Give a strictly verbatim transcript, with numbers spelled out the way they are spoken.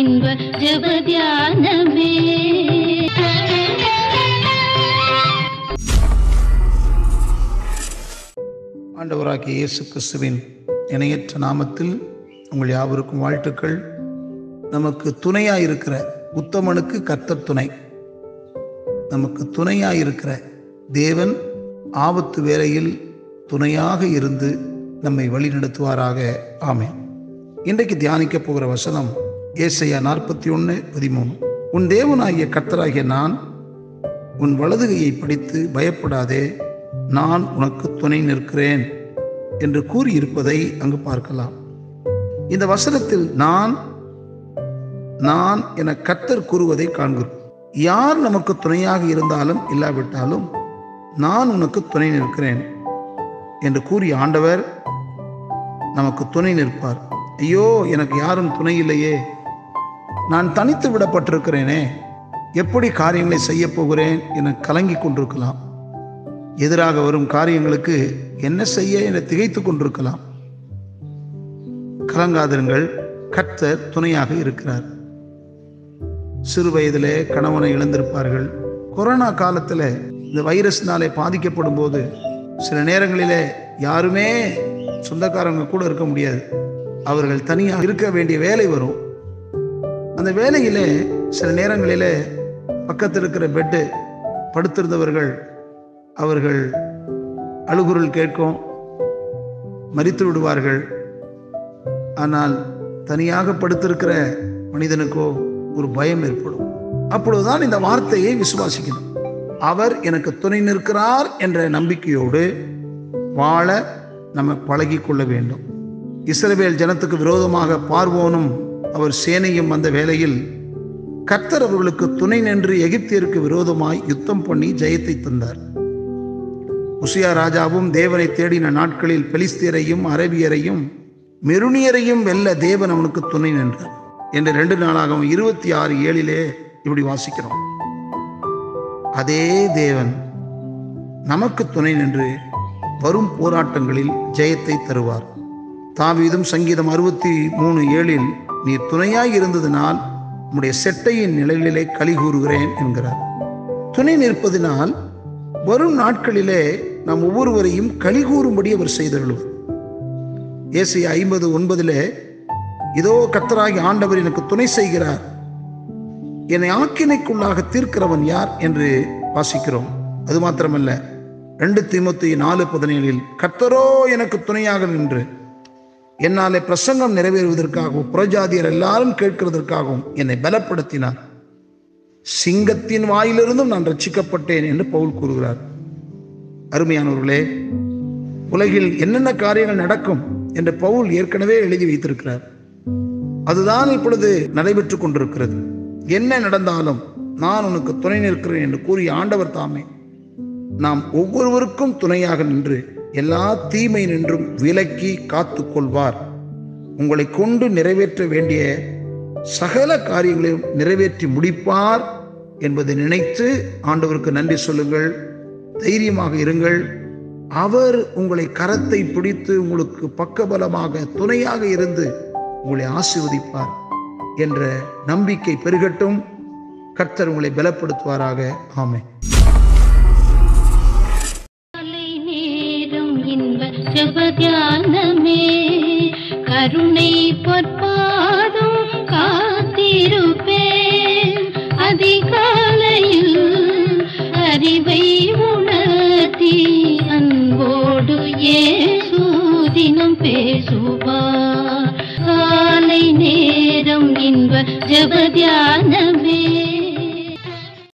இன்ப ஜபத்தியானமே. ஆண்டவராகிய இயேசு கிறிஸ்துவின் இணையற்ற நாமத்தில் உங்கள் யாவருக்கும் வாழ்த்துக்கள். நமக்கு துணையாயிருக்கிற உத்தமனுக்கு கர்த்தர் துணை. நமக்கு துணையாயிருக்கிற தேவன் ஆபத்து வேளையில் துணையாக இருந்து நம்மை வழிநடத்துவாராக. ஆமென். இன்றைக்கு தியானிக்க போகிற வசனம் ஏசாயா நாற்பத்தி ஒன்று பதிமூணு. உன் தேவனாகிய கர்த்தராகிய நான் உன் வலதுகையை பிடித்து பயப்படாதே, நான் உனக்கு துணை நிற்கிறேன் என்று கூறியிருப்பதை அங்கு பார்க்கலாம். இந்த வசனத்தில் நான் நான் என கர்த்தர் கூறுவதை காண்கிறோம். யார் நமக்கு துணையாக இருந்தாலும் இல்லாவிட்டாலும் நான் உனக்கு துணை நிற்கிறேன் என்று கூறிய ஆண்டவர் நமக்கு துணை நிற்பார். ஐயோ, எனக்கு யாரும் துணை இல்லையே, நான் தனித்து விடப்பட்டிருக்கிறேனே, எப்படி காரியங்களை செய்ய போகிறேன் என கலங்கி கொண்டிருக்கலாம். எதிராக வரும் காரியங்களுக்கு என்ன செய்ய என திகைத்து கொண்டிருக்கலாம். கலங்காதிருங்கள், கர்த்தர் துணையாக இருக்கிறார். சிறு வயதிலே கணவனை இழந்திருப்பார்கள். கொரோனா காலத்தில் இந்த வைரஸ்னாலே பாதிக்கப்படும் போது சில நேரங்களிலே யாருமே சொந்தக்காரங்க கூட இருக்க முடியாது. அவர்கள் தனியாக இருக்க வேண்டிய வேலை வரும். அந்த வேலையிலே சில நேரங்களிலே பக்கத்தில் இருக்கிற பெட்டு படுத்திருந்தவர்கள் அவர்கள் அழுகுரல் கேட்கும், மரித்து விடுவார்கள். ஆனால் தனியாக படுத்திருக்கிற மனிதனுக்கோ ஒரு பயம் ஏற்படும். அப்பொழுதுதான் இந்த வார்த்தையை விசுவாசிக்கணும். அவர் எனக்கு துணை நிற்கிறார் என்ற நம்பிக்கையோடு வாழ நம்ம பழகி கொள்ள வேண்டும். இஸ்ரவேல் ஜனத்துக்கு விரோதமாக பார்வோனும் அவர் சேனையும் வந்த வேளையில் கர்த்தர் அவர்களுக்கு துணை நின்று எகிப்தியருக்கு விரோதமாய் யுத்தம் பண்ணி ஜெயத்தை தந்தார். உசியா ராஜாவும் தேவனை தேடின நாட்களில் பெலிஸ்தியரையும் அரபியரையும் மெருனியரையும் வெல்ல தேவன் அவனுக்கு துணை நின்றார் என்று ரெண்டு நாளாகவும் இருபத்தி ஆறு ஏழிலே இப்படி வாசிக்கிறோம். அதே தேவன் நமக்கு துணை நின்று வரும் போராட்டங்களில் ஜெயத்தை தருவார். தாவீதும் சங்கீதம் அறுபத்தி மூணு ஏழில் நீ துணையாய் இருந்ததினால் உம்முடைய செட்டையின் நிழலிலே களி கூறுகிறேன் என்கிறார். துணை நிற்பதினால் வரும் நாட்களிலே நாம் ஒவ்வொருவரையும் களி கூறும்படி அவர் செய்தருளும். ஏசாயா ஐம்பது ஒன்பதிலே இதோ கர்த்தராகிய ஆண்டவர் எனக்கு துணை செய்கிறார், என்னை ஆக்கினைக்குள்ளாக தீர்க்கிறவன் யார் என்று வாசிக்கிறோம். அது மாத்திரமல்ல, ரெண்டு தீமோத்தேயு நாலு பதினேழில் கர்த்தரோ எனக்கு துணையாக நின்று என்னாலே பிரசங்கம் நிறைவேறுவதற்காகவும் புறஜாதியர் எல்லாரும் கேட்கிறதற்காகவும் என்னை பலப்படுத்தினார், சிங்கத்தின் வாயிலிருந்தும் நான் ரட்சிக்கப்பட்டேன் என்று பவுல் கூறுகிறார். அருமையானவர்களே, உலகில் என்னென்ன காரியங்கள் நடக்கும் என்று பவுல் ஏற்கனவே எழுதி வைத்திருக்கிறார். அதுதான் இப்பொழுது நடைபெற்று கொண்டிருக்கிறது. என்ன நடந்தாலும் நான் உனக்கு துணை நிற்கிறேன் என்று கூறிய ஆண்டவர் தாமே நாம் ஒவ்வொருவருக்கும் துணையாக நின்று எல்லா தீமை நின்றும் விலக்கி காத்து கொள்வார். உங்களை கொண்டு நிறைவேற்ற வேண்டிய சகல காரியங்களையும் நிறைவேற்றி முடிப்பார் என்பதை நினைத்து ஆண்டவருக்கு நன்றி சொல்லுங்கள். தைரியமாக இருங்கள். அவர் உங்களை கரத்தை பிடித்து உங்களுக்கு பக்கபலமாக துணையாக இருந்து உங்களை ஆசீர்வதிப்பார் என்ற நம்பிக்கை பெருகட்டும். கர்த்தர் உங்களை பலப்படுத்துவாராக. ஆமென். ஜபத்தியானமே, கருணை பொற்பாதம் காத்திருப்பேன், அதிகாலையில் அறிவை உணர்த்தி அன்போடு இயேசு தினம் பேசுவார். காலை நேரம் இன்ப ஜபத்தியானமே.